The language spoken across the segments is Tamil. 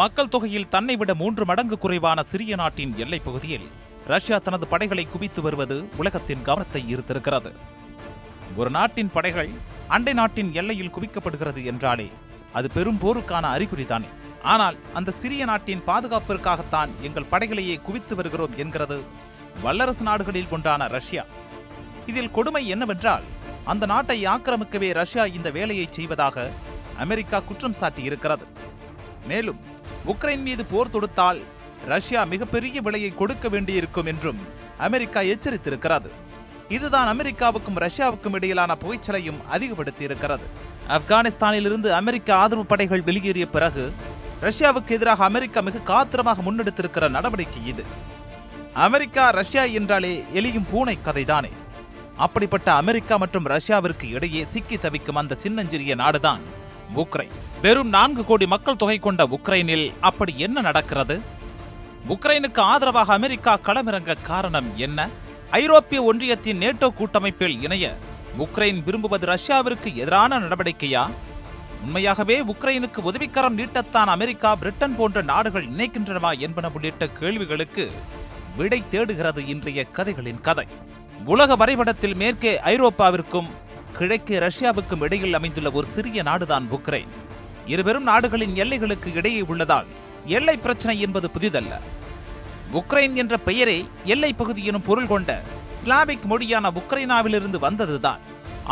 மக்கள் தொகையில் தன்னை விட 3 மடங்கு குறைவான சிறிய நாட்டின் எல்லைப் பகுதியில் ரஷ்யா தனது படைகளை குவித்து வருவது உலகத்தின் கவனத்தை ஈர்த்திருக்கிறது. ஒரு நாட்டின் படைகள் அண்டை நாட்டின் எல்லையில் குவிக்கப்படுகிறது என்றாலே அது பெரும் போருக்கான அறிகுறிதானே. ஆனால் அந்த சிறிய நாட்டின் பாதுகாப்பிற்காகத்தான் எங்கள் படைகளையே குவித்து வருகிறோம் என்கிறது வல்லரசு நாடுகளில் ஒன்றான ரஷ்யா. இதில் கொடுமை என்னவென்றால், அந்த நாட்டை ஆக்கிரமிக்கவே ரஷ்யா இந்த வேலையை செய்வதாக அமெரிக்கா குற்றம் சாட்டியிருக்கிறது. மேலும் உக்ரைன் மீது போர் தொடுத்தால் ரஷ்யா மிகப்பெரிய விலையை கொடுக்க வேண்டியிருக்கும் என்றும் அமெரிக்கா எச்சரித்திருக்கிறது. இதுதான் அமெரிக்காவுக்கும் ரஷ்யாவுக்கும் இடையிலான புகைச்சலையும் அதிகப்படுத்தியிருக்கிறது. ஆப்கானிஸ்தானிலிருந்து அமெரிக்க ஆதரவு படைகள் வெளியேறிய பிறகு ரஷ்யாவுக்கு எதிராக அமெரிக்கா மிக காத்திரமாக முன்னெடுத்திருக்கிற நடவடிக்கை இது. அமெரிக்கா ரஷ்யா என்றாலே எலியும் பூனை கதைதானே. அப்படிப்பட்ட அமெரிக்கா மற்றும் ரஷ்யாவிற்கு இடையே சிக்கி தவிக்கும் அந்த சின்னஞ்சிறிய நாடுதான் உக்ரைன். வெறும் 4 கோடி மக்கள் தொகை கொண்ட உக்ரைனில் அப்படி என்ன நடக்கிறது? உக்ரைனுக்கு ஆதரவாக அமெரிக்கா களமிறங்க காரணம் என்ன? ஐரோப்பிய ஒன்றியத்தின் நேட்டோ கூட்டமைப்பில் இணைய உக்ரைன் விரும்புவது ரஷ்யாவிற்கு எதிரான நடவடிக்கையா? உண்மையாகவே உக்ரைனுக்கு உதவிக்கரம் நீட்டத்தான் அமெரிக்கா, பிரிட்டன் போன்ற நாடுகள் நினைக்கின்றனவா என்பன உள்ளிட்ட கேள்விகளுக்கு விடை தேடுகிறது இன்றைய கதைகளின் கதை. உலக வரைபடத்தில் மேற்கே ஐரோப்பாவிற்கும் கிழக்கே ரஷ்யாவுக்கும் இடையில் அமைந்துள்ள ஒரு சிறிய நாடுதான் உக்ரைன். இருபெரும் நாடுகளின் எல்லைகளுக்கு இடையே உள்ளதால் எல்லை பிரச்சனை என்பது புதிதல்ல. உக்ரைன் என்ற பெயரே எல்லை பகுதி எனும் பொருள் கொண்ட ஸ்லாவிக் மொழியான உக்ரைனாவிலிருந்து வந்ததுதான்.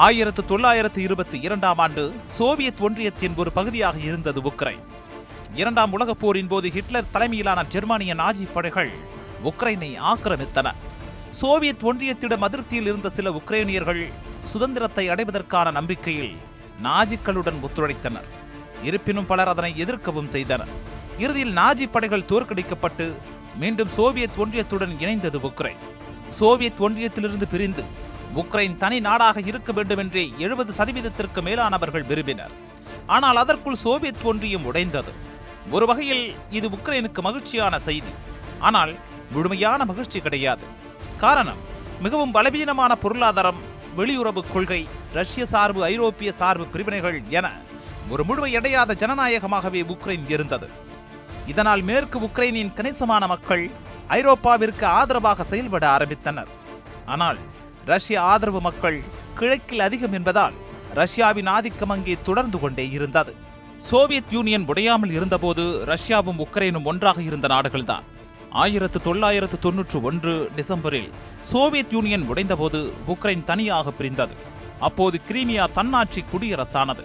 1922ஆம் ஆண்டு சோவியத் ஒன்றியத்தின் ஒரு பகுதியாக இருந்தது உக்ரைன். 2ஆம் உலகப் போரின் போது ஹிட்லர் தலைமையிலான ஜெர்மானிய நாஜி படைகள் உக்ரைனை ஆக்கிரமித்தன. சோவியத் ஒன்றியத்திடம் அதிருப்தியில் இருந்த சில உக்ரைனியர்கள் சுதந்திரத்தை அடைவதற்கான நம்பிக்கையில் நாஜிக்களுடன் ஒத்துழைத்தனர். இருப்பினும் பலர் அதனை எதிர்க்கவும் செய்தனர். இறுதியில் நாஜி படைகள் தோற்கடிக்கப்பட்டு மீண்டும் சோவியத் ஒன்றியத்துடன் இணைந்தது உக்ரைன். சோவியத் ஒன்றியத்திலிருந்து பிரிந்து உக்ரைன் தனி நாடாக இருக்க வேண்டும் என்றே 70% மேலானவர்கள் விரும்பினர். ஆனால் அதற்குள் சோவியத் ஒன்றியம் உடைந்தது. ஒரு வகையில் இது உக்ரைனுக்கு மகிழ்ச்சியான செய்தி. ஆனால் முழுமையான மகிழ்ச்சி கிடையாது. காரணம், மிகவும் பலவீனமான பொருளாதாரம், வெளியுறவு கொள்கை, ரஷ்ய சார்பு, ஐரோப்பிய சார்பு பிரிவினைகள் என ஒரு முழுமையடையாத ஜனநாயகமாகவே உக்ரைன் இருந்தது. இதனால் மேற்கு உக்ரைனின் கணிசமான மக்கள் ஐரோப்பாவிற்கு ஆதரவாக செயல்பட ஆரம்பித்தனர். ஆனால் ரஷ்ய ஆதரவு மக்கள் கிழக்கில் அதிகம் என்பதால் ரஷ்யாவின் ஆதிக்கம் அங்கே தொடர்ந்து கொண்டே இருந்தது. சோவியத் யூனியன் உடையாமல் இருந்தபோது ரஷ்யாவும் உக்ரைனும் ஒன்றாக இருந்த நாடுகள்தான். 1991 டிசம்பரில் சோவியத் யூனியன் உடைந்தபோது உக்ரைன் தனியாக பிரிந்தது. அப்போது கிரீமியா தன்னாட்சி குடியரசானது.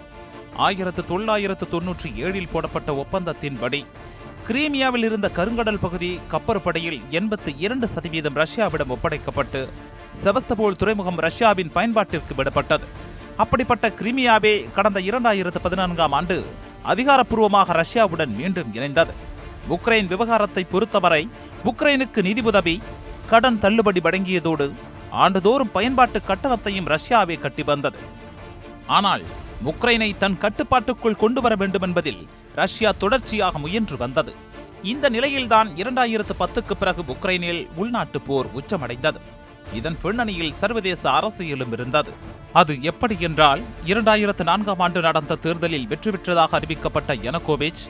1997இல் போடப்பட்ட ஒப்பந்தத்தின்படி கிரீமியாவில் இருந்த கருங்கடல் பகுதி கப்பற்படையில் 82% ரஷ்யாவிடம் ஒப்படைக்கப்பட்டு செவஸ்தபோல் துறைமுகம் ரஷ்யாவின் பயன்பாட்டிற்கு விடப்பட்டது. அப்படிப்பட்ட கிரீமியாவே கடந்த 2014ஆம் ஆண்டு அதிகாரப்பூர்வமாக ரஷ்யாவுடன் மீண்டும் இணைந்தது. உக்ரைன் விவகாரத்தை பொறுத்தவரை உக்ரைனுக்கு நிதி உதவி, கடன் தள்ளுபடி வழங்கியதோடு ஆண்டுதோறும் பயன்பாட்டு கட்டணத்தையும் ரஷ்யாவே கட்டி வந்தது. ஆனால் உக்ரைனை தன் கட்டுப்பாட்டுக்குள் கொண்டு வர வேண்டும் என்பதில் ரஷ்யா தொடர்ச்சியாக முயன்று வந்தது. இந்த நிலையில்தான் 2010க்கு பிறகு உக்ரைனில் உள்நாட்டு போர் உச்சமடைந்தது. இதன் பின்னணியில் சர்வதேச அரசியலும் இருந்தது. அது எப்படி என்றால், 2004ஆம் ஆண்டு நடந்த தேர்தலில் வெற்றி பெற்றதாக அறிவிக்கப்பட்ட யனுகோவிச்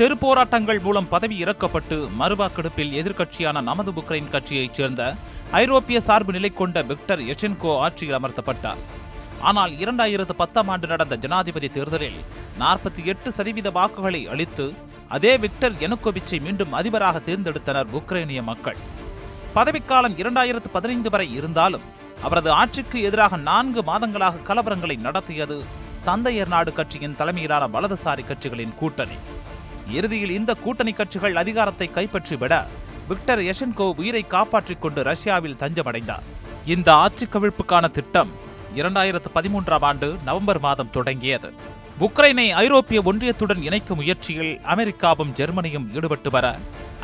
தெரு போராட்டங்கள் மூலம் பதவி இறக்கப்பட்டு மறுவாக்கெடுப்பில் எதிர்க்கட்சியான நமது உக்ரைன் கட்சியைச் சேர்ந்த ஐரோப்பிய சார்பு நிலை கொண்ட விக்டர் யுஷ்சென்கோ ஆட்சியில் அமர்த்தப்பட்டார். ஆனால் 2010ஆம் ஆண்டு நடந்த ஜனாதிபதி தேர்தலில் 48% வாக்குகளை அளித்து அதே விக்டர் யனுகோவிச்சை மீண்டும் அதிபராக தேர்ந்தெடுத்தனர் உக்ரைனிய மக்கள். பதவிக்காலம் 2015 வரை இருந்தாலும் அவரது ஆட்சிக்கு எதிராக 4 மாதங்களாக கலவரங்களை நடத்தியது தந்தையர் நாடு கட்சியின் தலைமையிலான வலதுசாரி கட்சிகளின் கூட்டணி. இறுதியில் இந்த கூட்டணி கட்சிகள் அதிகாரத்தை கைப்பற்றிவிட விக்டர் யுஷ்சென்கோ உயிரை காப்பாற்றிக் கொண்டு ரஷ்யாவில் தஞ்சமடைந்தார். இந்த ஆட்சி கவிழ்ப்புக்கான திட்டம் 2013ஆம் ஆண்டு நவம்பர் மாதம் தொடங்கியது. உக்ரைனை ஐரோப்பிய ஒன்றியத்துடன் இணைக்கும் முயற்சியில் அமெரிக்காவும் ஜெர்மனியும் ஈடுபட்டு வர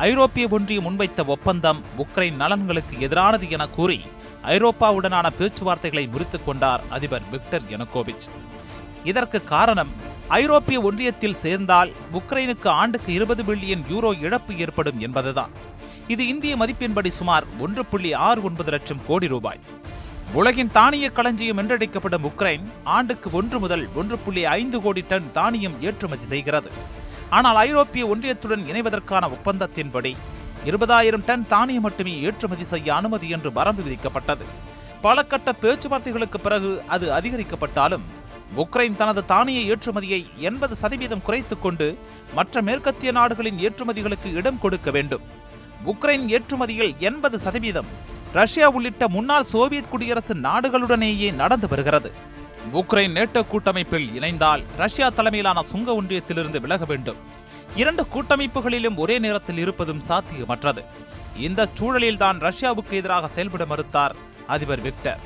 ஐரோப்பிய ஒன்றியம் முன்வைத்த ஒப்பந்தம் உக்ரைன் நலன்களுக்கு எதிரானது என கூறி ஐரோப்பாவுடனான பேச்சுவார்த்தைகளை முறித்துக் கொண்டார் அதிபர் விக்டர் யனுகோவிச். இதற்கு காரணம், ஐரோப்பிய ஒன்றியத்தில் சேர்ந்தால் உக்ரைனுக்கு ஆண்டுக்கு 20 பில்லியன் யூரோ இழப்பு ஏற்படும் என்பதுதான். இது இந்திய மதிப்பின்படி சுமார் 1.69 லட்சம் கோடி ரூபாய். உலகின் தானிய களஞ்சியம் என்றழைக்கப்படும் உக்ரைன் ஆண்டுக்கு 1 முதல் 1.5 கோடி டன் தானியம் ஏற்றுமதி செய்கிறது. ஆனால் ஐரோப்பிய ஒன்றியத்துடன் இணைவதற்கான ஒப்பந்தத்தின்படி 20,000 டன் தானியம் மட்டுமே ஏற்றுமதி செய்ய அனுமதி என்று வரம்பு விதிக்கப்பட்டது. பல கட்ட பேச்சுவார்த்தைகளுக்கு பிறகு அது அதிகரிக்கப்பட்டாலும் உக்ரைன் தனது தானிய ஏற்றுமதியை 80% குறைத்துக் கொண்டு மற்ற மேற்கத்திய நாடுகளின் ஏற்றுமதிகளுக்கு இடம் கொடுக்க வேண்டும். உக்ரைன் ஏற்றுமதியில் 80% ரஷ்யா உள்ளிட்ட முன்னாள் சோவியத் குடியரசு நாடுகளுடனேயே நடந்து வருகிறது. உக்ரைன் நேட்டோ கூட்டமைப்பில் இணைந்தால் ரஷ்யா தலைமையிலான சுங்க ஒன்றியத்திலிருந்து விலக வேண்டும். இரண்டு கூட்டமைப்புகளிலும் ஒரே நேரத்தில் இருப்பதும் சாத்தியமற்றது. இந்த சூழலில்தான் ரஷ்யாவுக்கு எதிராக செயல்பட மறுத்தார் அதிபர் விக்டர்.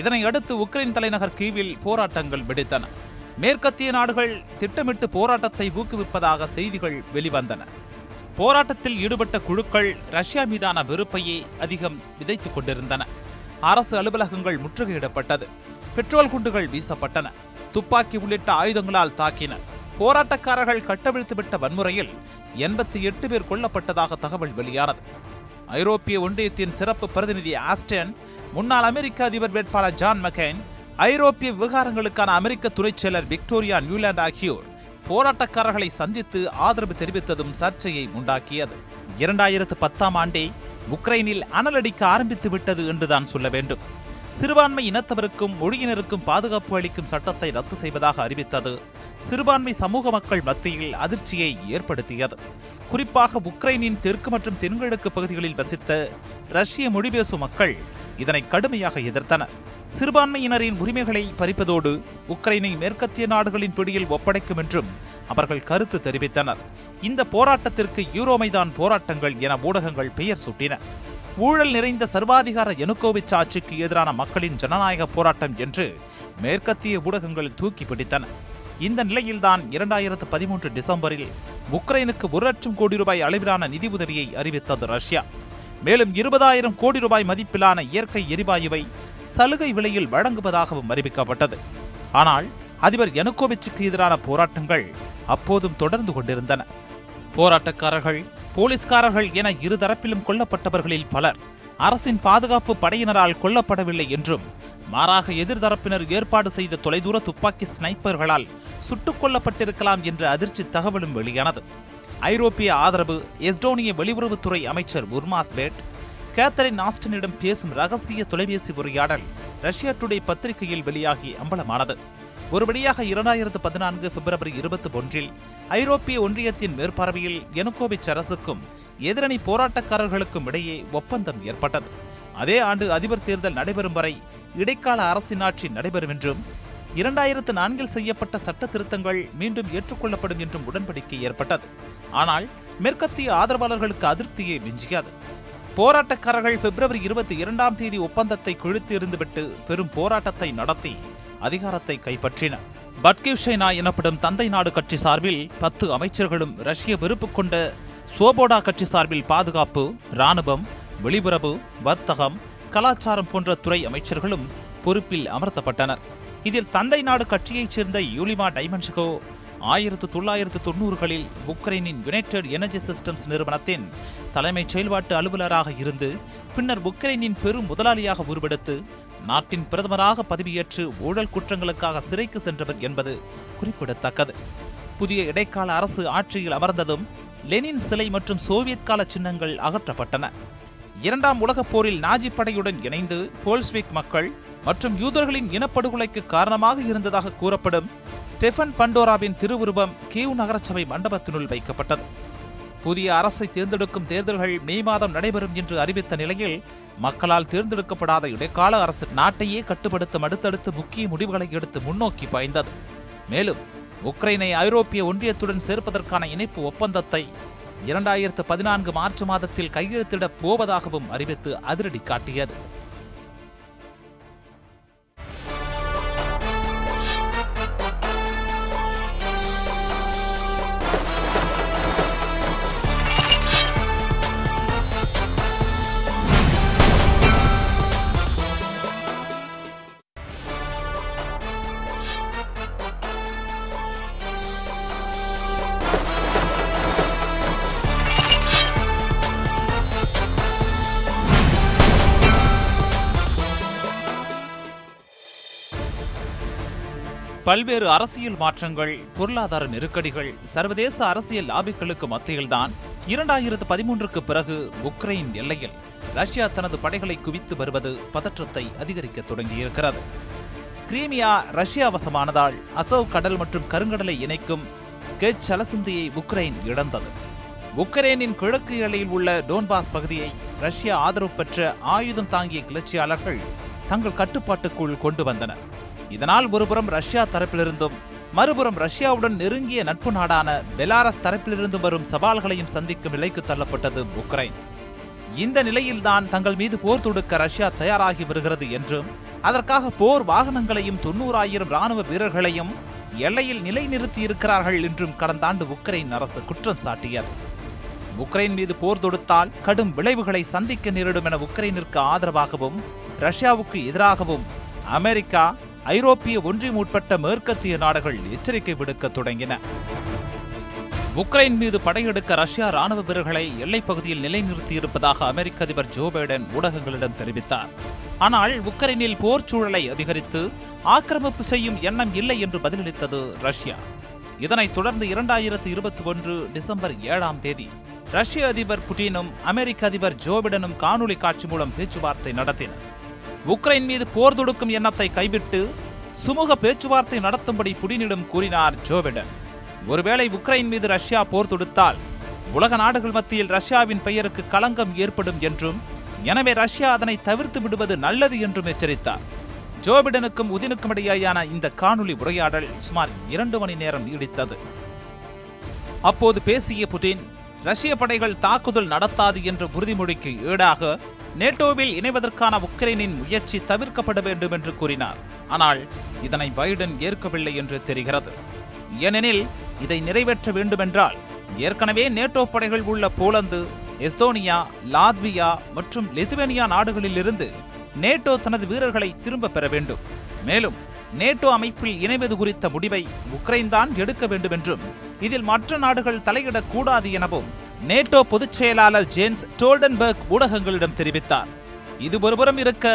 இதனை அடுத்து உக்ரைன் தலைநகர் கீவில் போராட்டங்கள் வெடித்தன. மேற்கத்திய நாடுகள் திட்டமிட்டு போராட்டத்தை ஊக்குவிப்பதாக செய்திகள் வெளிவந்தன. போராட்டத்தில் ஈடுபட்ட குழுக்கள் ரஷ்யா மீதான வெறுப்பையே அதிகம் விதைத்துக் கொண்டிருந்தன. அரசு அலுவலகங்கள் முற்றுகையிடப்பட்டது. பெட்ரோல் குண்டுகள் வீசப்பட்டன. துப்பாக்கி உள்ளிட்ட ஆயுதங்களால் தாக்கின. போராட்டக்காரர்கள் கட்டவிழ்த்துவிட்ட வன்முறையில் 88 பேர் கொல்லப்பட்டதாக தகவல் வெளியானது. ஐரோப்பிய ஒன்றியத்தின் சிறப்பு பிரதிநிதி ஆஸ்டன், முன்னாள் அமெரிக்க அதிபர் வேட்பாளர் ஜான் மெக்கெயின், ஐரோப்பிய விவகாரங்களுக்கான அமெரிக்க துணைச் செயலர் விக்டோரியா நியூலாண்ட் ஆகியோர் போராட்டக்காரர்களை சந்தித்து ஆதரவு தெரிவித்ததும் சர்ச்சையை உண்டாக்கியது. 2010ஆம் ஆண்டே உக்ரைனில் அனலடிக்க ஆரம்பித்து விட்டது என்றுதான் சொல்ல வேண்டும். சிறுபான்மை இனத்தவருக்கும் மொழியினருக்கும் பாதுகாப்பு அளிக்கும் சட்டத்தை ரத்து செய்வதாக அறிவித்தது சிறுபான்மை சமூக மக்கள் மத்தியில் அதிர்ச்சியை ஏற்படுத்தியது. குறிப்பாக உக்ரைனின் தெற்கு மற்றும் தென்கிழக்கு பகுதிகளில் வசித்த ரஷ்ய மொழி பேசும் மக்கள் இதனை கடுமையாக எதிர்த்தனர். சிறுபான்மையினரின் உரிமைகளை பறிப்பதோடு உக்ரைனை மேற்கத்திய நாடுகளின் பிடியில் ஒப்படைக்கும் என்றும் அவர்கள் கருத்து தெரிவித்தனர். இந்த போராட்டத்திற்கு யூரோமைதான் போராட்டங்கள் என ஊடகங்கள் பெயர் சூட்டின. ஊழல் நிறைந்த சர்வாதிகார யனுகோவிச் ஆட்சிக்கு எதிரான மக்களின் ஜனநாயக போராட்டம் என்று மேற்கத்திய ஊடகங்கள் தூக்கி பிடித்தன. இந்த நிலையில்தான் 2013 டிசம்பரில் உக்ரைனுக்கு 1,00,000 கோடி ரூபாய் அளவிலான நிதி உதவியை அறிவித்தது ரஷ்யா. மேலும் 20,000 கோடி ரூபாய் மதிப்பிலான இயற்கை எரிவாயுவை சலுகை விலையில் வழங்குவதாகவும் அறிவிக்கப்பட்டது. ஆனால் அதிபர் யனுகோவிச்சுக்கு எதிரான போராட்டங்கள் அப்போதும் தொடர்ந்து கொண்டிருந்தன. போராட்டக்காரர்கள், போலீஸ்காரர்கள் என இருதரப்பிலும் கொல்லப்பட்டவர்களில் பலர் அரசின் பாதுகாப்பு படையினரால் கொல்லப்படவில்லை என்றும், மாறாக எதிர்தரப்பினர் ஏற்பாடு செய்த தொலைதூர துப்பாக்கி ஸ்னைப்பர்களால் சுட்டுக் கொல்லப்பட்டிருக்கலாம் என்ற அதிர்ச்சி தகவலும் வெளியானது. ஐரோப்பிய ஆதரவு எஸ்டோனிய வெளியுறவுத்துறை அமைச்சர் உர்மாஸ்பேட் கேத்தரின் ஆஸ்டனிடம் பேசும் ரகசிய தொலைபேசி உரையாடல் ரஷ்யா டுடே பத்திரிகையில் வெளியாகி அம்பலமானது. ஒருபடியாக 2014 பிப்ரவரி 21 ஐரோப்பிய ஒன்றியத்தின் மேற்பார்வையில் யனுகோவிச் அரசுக்கும் எதிரணி போராட்டக்காரர்களுக்கும் இடையே ஒப்பந்தம் ஏற்பட்டது. அதே ஆண்டு அதிபர் தேர்தல் நடைபெறும் வரை இடைக்கால அரசின் ஆட்சி நடைபெறும் என்றும் 2004இல் செய்யப்பட்ட சட்ட திருத்தங்கள் மீண்டும் ஏற்றுக்கொள்ளப்படும் என்றும் உடன்படிக்கை ஏற்பட்டது. ஆனால் மேற்கத்திய ஆதரவாளர்களுக்கு அதிருப்தியை மிஞ்சியது. போராட்டக்காரர்கள் பிப்ரவரி 22ஆம் தேதி ஒப்பந்தத்தை கிழித்து இருந்துவிட்டு பெரும் போராட்டத்தை நடத்தி அதிகாரத்தை கைப்பற்றின. பட்கிவ்ஷைனா எனப்படும் தந்தை நாடு கட்சி சார்பில் 10 அமைச்சர்களும் ரஷ்ய வெறுப்பு கொண்ட ஸ்வோபோடா கட்சி சார்பில் பாதுகாப்பு, இராணுவம், வெளியுறவு, வர்த்தகம், கலாச்சாரம் போன்ற துறை அமைச்சர்களும் பொறுப்பில் அமர்த்தப்பட்டனர். இதில் தந்தை நாடு கட்சியைச் சேர்ந்த யூலியா டைமன்ஷென்கோ 1990களில் உக்ரைனின் யுனைடெட் எனர்ஜி சிஸ்டம்ஸ் நிறுவனத்தின் தலைமைச் செயல்பாட்டு அலுவலராக இருந்து பின்னர் உக்ரைனின் பெரும் முதலாளியாக உருவெடுத்து நாட்டின் பிரதமராக பதவியேற்று ஊழல் குற்றங்களுக்காக சிறைக்கு சென்றவர் என்பது குறிப்பிடத்தக்கது. புதிய இடைக்கால அரசு ஆட்சியில் அமர்ந்ததும் லெனின் சிலை மற்றும் சோவியத் கால சின்னங்கள் அகற்றப்பட்டன. 2ஆம் உலகப் போரில் நாஜி படையுடன் இணைந்து போல்ஸ்விக் மக்கள் மற்றும் யூதர்களின் இனப்படுகொலைக்கு காரணமாக இருந்ததாக கூறப்படும் ஸ்டெஃபன் பண்டோராவின் திருவுருவம் கீவ் நகரசபை மண்டபத்தினுள் வைக்கப்பட்டது. புதிய அரசை தேர்ந்தெடுக்கும் தேர்தல்கள் மே மாதம் நடைபெறும் என்று அறிவித்த நிலையில் மக்களால் தேர்ந்தெடுக்கப்படாத இடைக்கால அரசு நாட்டையே கட்டுப்படுத்தும் அடுத்தடுத்து முக்கிய முடிவுகளை எடுத்து முன்னோக்கி பாய்ந்தது. மேலும் உக்ரைனை ஐரோப்பிய ஒன்றியத்துடன் சேர்ப்பதற்கான இணைப்பு ஒப்பந்தத்தை 2014 மார்ச் மாதத்தில் கையெழுத்திடப் போவதாகவும் அறிவித்து அதிரடி காட்டியது. பல்வேறு அரசியல் மாற்றங்கள், பொருளாதார நெருக்கடிகள், சர்வதேச அரசியல் லாபிகளுக்கு மத்தியில்தான் 2013 பிறகு உக்ரைன் எல்லையில் ரஷ்யா தனது படைகளை குவித்து வருவது பதற்றத்தை அதிகரிக்க தொடங்கியிருக்கிறது. கிரீமியா ரஷ்யா வசமானதால் அசோவ் கடல் மற்றும் கருங்கடலை இணைக்கும் கெர்ச் சலசந்தியை உக்ரைன் இழந்தது. உக்ரைனின் கிழக்கு எல்லையில் உள்ள டோன்பாஸ் பகுதியை ரஷ்யா ஆதரவு பெற்ற ஆயுதம் தாங்கிய கிளர்ச்சியாளர்கள் தங்கள் கட்டுப்பாட்டுக்குள் கொண்டு வந்தனர். இதனால் ஒருபுறம் ரஷ்யா தரப்பிலிருந்தும் மறுபுறம் ரஷ்யாவுடன் நெருங்கிய நட்பு நாடான பெலாரஸ் தரப்பிலிருந்தும் வரும் சவால்களையும் சந்திக்கும் நிலைக்கு தள்ளப்பட்டது உக்ரைன். இந்த நிலையில்தான் தங்கள் மீது போர் தொடுக்க ரஷ்யா தயாராகி வருகிறது என்றும், அதற்காக போர் வாகனங்களையும் 90,000 இராணுவ வீரர்களையும் எல்லையில் நிலைநிறுத்தி இருக்கிறார்கள் என்றும் கடந்த ஆண்டு உக்ரைன் அரசு குற்றம் சாட்டியது. உக்ரைன் மீது போர் தொடுத்தால் கடும் விளைவுகளை சந்திக்க நேரிடும் என உக்ரைனிற்கு ஆதரவாகவும் ரஷ்யாவுக்கு எதிராகவும் அமெரிக்கா, ஐரோப்பிய ஒன்றியம் உட்பட்ட மேற்கத்திய நாடுகள் எச்சரிக்கை விடுக்க தொடங்கின. உக்ரைன் மீது படையெடுக்க ரஷ்யா ராணுவ வீரர்களை எல்லைப் பகுதியில் நிலைநிறுத்தியிருப்பதாக அமெரிக்க அதிபர் ஜோ பைடன் ஊடகங்களிடம் தெரிவித்தார். ஆனால் உக்ரைனில் போர் சூழலை அதிகரித்து ஆக்கிரமிப்பு செய்யும் எண்ணம் இல்லை என்று பதிலளித்தது ரஷ்யா. இதனைத் தொடர்ந்து 2021 டிசம்பர் 7 ரஷ்ய அதிபர் புட்டினும் அமெரிக்க அதிபர் ஜோ பைடனும் காணொலி காட்சி மூலம் பேச்சுவார்த்தை நடத்தினர். உக்ரைன் மீது போர் தொடுக்கும் எண்ணத்தை கைவிட்டு சுமூக பேச்சுவார்த்தை நடத்தும்படி புடினிடம் கூறினார் ஜோ பைடன். ஒருவேளை உக்ரைன் மீது ரஷ்யா போர் தொடுத்தால் உலக நாடுகள் மத்தியில் ரஷ்யாவின் பெயருக்கு களங்கம் ஏற்படும் என்றும், எனவே ரஷ்யா அதனை தவிர்த்து விடுவது நல்லது என்றும் எச்சரித்தார். ஜோ பைடனுக்கும் புடினுக்கும் இடையேயான இந்த காணொலி உரையாடல் சுமார் 2 மணி நேரம் நீடித்தது. அப்போது பேசிய புடின், ரஷ்ய படைகள் தாக்குதல் நடத்தாது என்ற உறுதிமொழிக்கு ஈடாக நேட்டோவில் இணைவதற்கான உக்ரைனின் முயற்சி தவிர்க்கப்பட வேண்டும் என்று கூறினார். ஆனால் இதனை பைடன் ஏற்கவில்லை என்று தெரிகிறது. ஏனெனில் இதை நிறைவேற்ற வேண்டுமென்றால் ஏற்கனவே நேட்டோ படைகள் உள்ள போலந்து, எஸ்தோனியா, லாத்வியா மற்றும் லித்துவேனியா நாடுகளிலிருந்து நேட்டோ தனது வீரர்களை திரும்ப பெற வேண்டும். மேலும் நேட்டோ அமைப்பில் இணைவது குறித்த முடிவை உக்ரைன் தான் எடுக்க வேண்டும் என்றும், இதில் மற்ற நாடுகள் தலையிடக்கூடாது எனவும் நேட்டோ பொதுச் செயலாளர் ஜென்ஸ் ஸ்டோல்டன்பர்க் ஊடகங்களிடம் தெரிவித்தார். இது ஒருபுறம் இருக்க,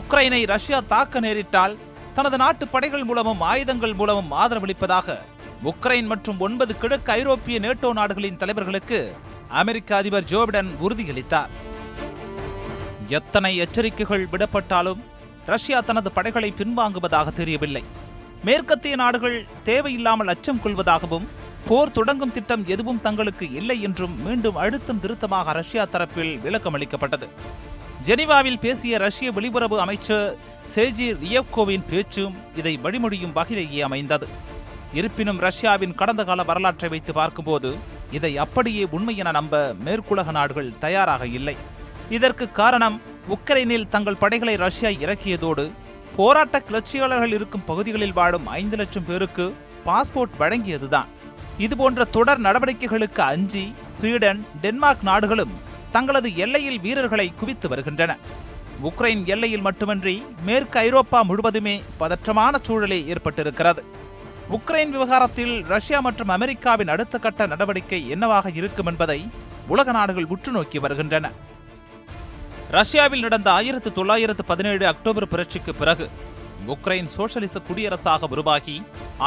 உக்ரைனை ரஷ்யா தாக்க நேரிட்டால் தனது நாட்டு படைகள் மூலமும் ஆயுதங்கள் மூலமும் ஆதரவளிப்பதாக உக்ரைன் மற்றும் 9 கிழக்கு ஐரோப்பிய நேட்டோ நாடுகளின் தலைவர்களுக்கு அமெரிக்க அதிபர் ஜோ பைடன் உறுதியளித்தார். எத்தனை எச்சரிக்கைகள் விடப்பட்டாலும் ரஷ்யா தனது படைகளை பின்வாங்குவதாக தெரியவில்லை. மேற்கத்திய நாடுகள் தேவையில்லாமல் அச்சம் கொள்வதாகவும் போர் தொடங்கும் திட்டம் எதுவும் தங்களுக்கு இல்லை என்றும் மீண்டும் அழுத்தம் திருத்தமாக ரஷ்யா தரப்பில் விளக்கம் அளிக்கப்பட்டது. ஜெனீவாவில் பேசிய ரஷ்ய வெளியுறவு அமைச்சர் சேஜி ரியவ்கோவின் பேச்சும் இதை வழிமொழியும் வகையிலேயே அமைந்தது. இருப்பினும் ரஷ்யாவின் கடந்த கால வரலாற்றை வைத்து பார்க்கும்போது இதை அப்படியே உண்மை என நம்ப மேற்குலக நாடுகள் தயாராக இல்லை. இதற்கு காரணம் உக்ரைனில் தங்கள் படைகளை ரஷ்யா இறக்கியதோடு போராட்ட கிளர்ச்சியாளர்கள் இருக்கும் பகுதிகளில் வாழும் 5 லட்சம் பேருக்கு பாஸ்போர்ட் வழங்கியதுதான். இதுபோன்ற தொடர் நடவடிக்கைகளுக்கு அஞ்சி ஸ்வீடன், டென்மார்க் நாடுகளும் தங்களது எல்லையில் வீரர்களை குவித்து வருகின்றன. உக்ரைன் எல்லையில் மட்டுமின்றி மேற்கு ஐரோப்பா முழுவதுமே பதற்றமான சூழலே ஏற்பட்டிருக்கிறது. உக்ரைன் விவகாரத்தில் ரஷ்யா மற்றும் அமெரிக்காவின் அடுத்த கட்ட நடவடிக்கை என்னவாக இருக்கும் என்பதை உலக நாடுகள் உற்று நோக்கி வருகின்றன. ரஷ்யாவில் நடந்த 1917 அக்டோபர் புரட்சிக்கு பிறகு உக்ரைன் சோசியலிச குடியரசாக உருவாகி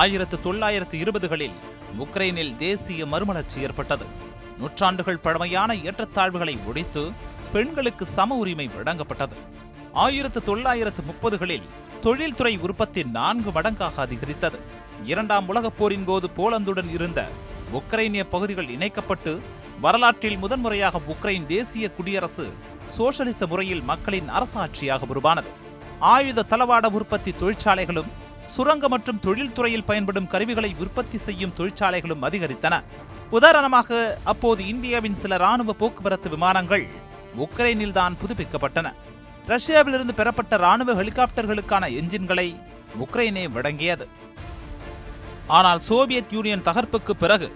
1920களில் உக்ரைனில் தேசிய மறுமலர்ச்சி ஏற்பட்டது. நூற்றாண்டுகள் பழமையான ஏற்றத்தாழ்வுகளை ஒழித்து பெண்களுக்கு சம உரிமை வழங்கப்பட்டது. 1930களில் தொழில்துறை உற்பத்தி 4 மடங்காக அதிகரித்தது. 2ஆம் உலகப் போரின் போது போலந்துடன் இருந்த உக்ரைனிய பகுதிகள் இணைக்கப்பட்டு வரலாற்றில் முதன்முறையாக உக்ரைன் தேசிய குடியரசு சோசியலிச முறையில் மக்களின் அரசாட்சியாக உருவானது. ஆயுத தளவாட உற்பத்தி தொழிற்சாலைகளும் சுரங்க மற்றும் தொழில்துறையில் பயன்படும் கருவிகளை உற்பத்தி செய்யும் தொழிற்சாலைகளும் அதிகரித்தன. உதாரணமாக, அப்போது இந்தியாவின் சில இராணுவ போக்குவரத்து விமானங்கள் உக்ரைனில் தான் புதுப்பிக்கப்பட்டன. ரஷ்யாவிலிருந்து பெறப்பட்ட இராணுவ ஹெலிகாப்டர்களுக்கான என்ஜின்களை உக்ரைனே வழங்கியது. ஆனால் சோவியத் யூனியன் தகர்ப்புக்கு பிறகு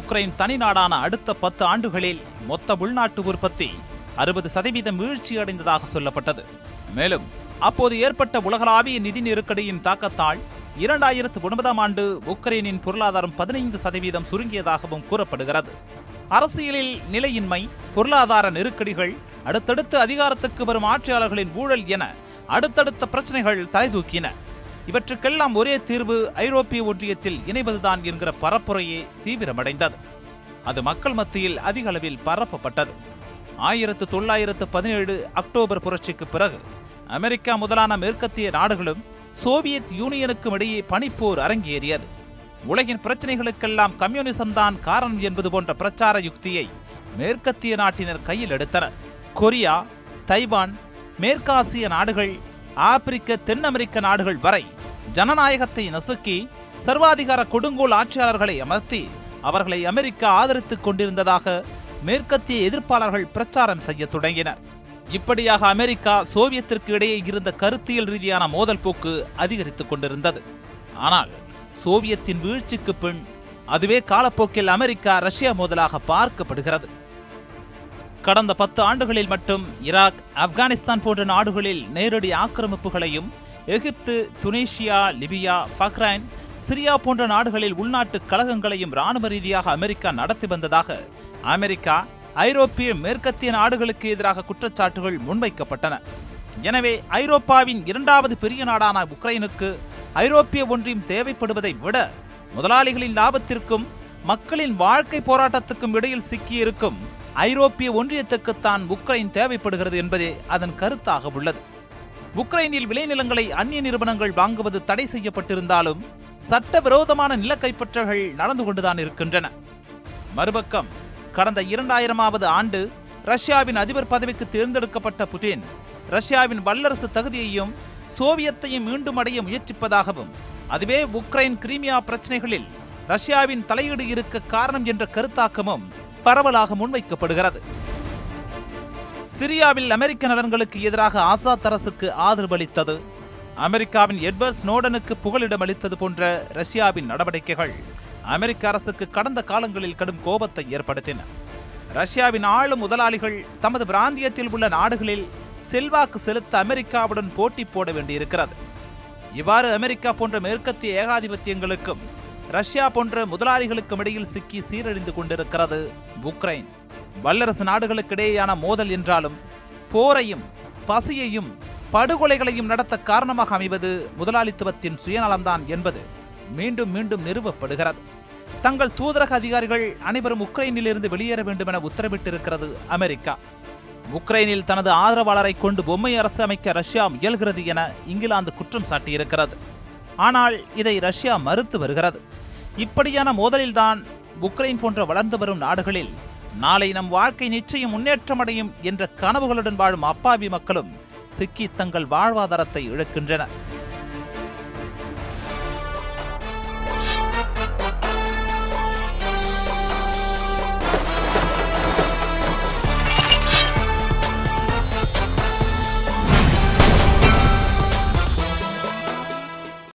உக்ரைன் தனி நாடான அடுத்த 10 ஆண்டுகளில் மொத்த உள்நாட்டு உற்பத்தி 60% வீழ்ச்சியடைந்ததாக சொல்லப்பட்டது. மேலும் அப்போது ஏற்பட்ட உலகளாவிய நிதி நெருக்கடியின் தாக்கத்தால் 2009 உக்ரைனின் பொருளாதாரம் 15% சுருங்கியதாகவும் கூறப்படுகிறது. அரசியலில் நிலையின்மை, பொருளாதார நெருக்கடிகள், அடுத்தடுத்து அதிகாரத்துக்கு வரும் ஆட்சியாளர்களின் ஊழல் என அடுத்தடுத்த பிரச்சனைகள் தலைதூக்கின. இவற்றுக்கெல்லாம் ஒரே தீர்வு ஐரோப்பிய ஒன்றியத்தில் இணைவதுதான் என்கிற பரப்புரையே தீவிரமடைந்தது. அது மக்கள் மத்தியில் அதிக அளவில் பரப்பப்பட்டது. 1917 அக்டோபர் புரட்சிக்கு பிறகு அமெரிக்கா முதலான மேற்கத்திய நாடுகளும் சோவியத் யூனியனுக்கும் இடையே பனிப்போர் அரங்கேறியது. உலகின் பிரச்சனைகளுக்கெல்லாம் கம்யூனிசம் தான் காரணம் என்பது போன்ற பிரச்சார யுக்தியை மேற்கத்திய நாட்டினர் கையில் எடுத்தனர். கொரியா, தைவான், மேற்காசிய நாடுகள், ஆப்பிரிக்க, தென் அமெரிக்க நாடுகள் வரை ஜனநாயகத்தை நசுக்கி சர்வாதிகார கொடுங்கோல் ஆட்சியாளர்களை அமர்த்தி அவர்களை அமெரிக்கா ஆதரித்துக் கொண்டிருந்ததாக மேற்கத்திய எதிர்ப்பாளர்கள் பிரச்சாரம் செய்ய தொடங்கினர். இப்படியாக அமெரிக்கா சோவியத்திற்கு இடையே இருந்த கருத்தியல் ரீதியான மோதல் போக்கு அதிகரித்துக் கொண்டிருந்தது. ஆனால் சோவியத்தின் வீழ்ச்சிக்கு பின் அதுவே காலப்போக்கில் அமெரிக்கா ரஷ்யா மோதலாக பார்க்கப்படுகிறது. கடந்த 10 ஆண்டுகளில் மட்டும் ஈராக், ஆப்கானிஸ்தான் போன்ற நாடுகளில் நேரடி ஆக்கிரமிப்புகளையும் Egypt, Tunisia, Libya, Bahrain, Syria போன்ற நாடுகளில் உள்நாட்டு கழகங்களையும் இராணுவ ரீதியாக அமெரிக்கா நடத்தி வந்ததாக அமெரிக்கா, ஐரோப்பிய, மேற்கத்திய நாடுகளுக்கு எதிராக குற்றச்சாட்டுகள் முன்வைக்கப்பட்டன. எனவே ஐரோப்பாவின் 2வது பெரிய நாடான உக்ரைனுக்கு ஐரோப்பிய ஒன்றியம் தேவைப்படுவதை விட முதலாளிகளின் லாபத்திற்கும் மக்களின் வாழ்க்கை போராட்டத்துக்கும் இடையில் சிக்கியிருக்கும் ஐரோப்பிய ஒன்றியத்துக்குத்தான் உக்ரைன் தேவைப்படுகிறது என்பதே அதன் கருத்தாக உள்ளது. உக்ரைனில் விளைநிலங்களை அந்நிய நிறுவனங்கள் வாங்குவது தடை செய்யப்பட்டிருந்தாலும் சட்டவிரோதமான நில கைப்பற்றல்கள் நடந்து கொண்டுதான் இருக்கின்றன. மறுபக்கம் கடந்த 2000வது ஆண்டு ரஷ்யாவின் அதிபர் பதவிக்கு தேர்ந்தெடுக்கப்பட்ட புட்டின் ரஷ்யாவின் வல்லரசு தகுதியையும் சோவியத்தையும் மீண்டும் அடைய முயற்சிப்பதாகவும் அதுவே உக்ரைன், கிரீமியா பிரச்சனைகளில் ரஷ்யாவின் தலையீடு இருக்க காரணம் என்ற கருத்தாக்கமும் பரவலாக முன்வைக்கப்படுகிறது. சிரியாவில் அமெரிக்க நலன்களுக்கு எதிராக ஆசாத் அரசுக்கு ஆதரவு அளித்தது, அமெரிக்காவின் எட்வர்ட் ஸ்னோடனுக்கு புகலிடம் அளித்தது போன்ற ரஷ்யாவின் நடவடிக்கைகள் அமெரிக்க அரசுக்கு கடந்த காலங்களில் கடும் கோபத்தை ஏற்படுத்தின. ரஷ்யாவின் ஆளும் முதலாளிகள் தமது பிராந்தியத்தில் உள்ள நாடுகளில் செல்வாக்கு செலுத்த அமெரிக்காவுடன் போட்டி போட வேண்டியிருக்கிறது. இவ்வாறு அமெரிக்கா போன்ற மேற்கத்திய ஏகாதிபத்தியங்களுக்கும் ரஷ்யா போன்ற முதலாளிகளுக்கும் இடையில் சிக்கி சீரழிந்து கொண்டிருக்கிறது உக்ரைன். வல்லரசு நாடுகளுக்கிடையேயான மோதல் என்றாலும் போரையும் பசியையும் படுகொலைகளையும் நடத்த காரணமாக அமைவது முதலாளித்துவத்தின் சுயநலம்தான் என்பது மீண்டும் மீண்டும் நிறுவப்படுகிறது. தங்கள் தூதரக அதிகாரிகள் அனைவரும் உக்ரைனிலிருந்து வெளியேற வேண்டும் என உத்தரவிட்டிருக்கிறது அமெரிக்கா. உக்ரைனில் தனது ஆதரவாளரை கொண்டு பொம்மை அரசு அமைக்க ரஷ்யா முயல்கிறது என இங்கிலாந்து குற்றம் சாட்டியிருக்கிறது. ஆனால் இதை ரஷ்யா மறுத்து வருகிறது. இப்படியான மோதலில்தான் உக்ரைன் போன்ற வளர்ந்து வரும் நாடுகளில் நாளை நம் வாழ்க்கை நிச்சயம் முன்னேற்றமடையும் என்ற கனவுகளுடன் வாழும் அப்பாவி மக்களும் சிக்கி தங்கள் வாழ்வாதாரத்தை இழக்கின்றனர்.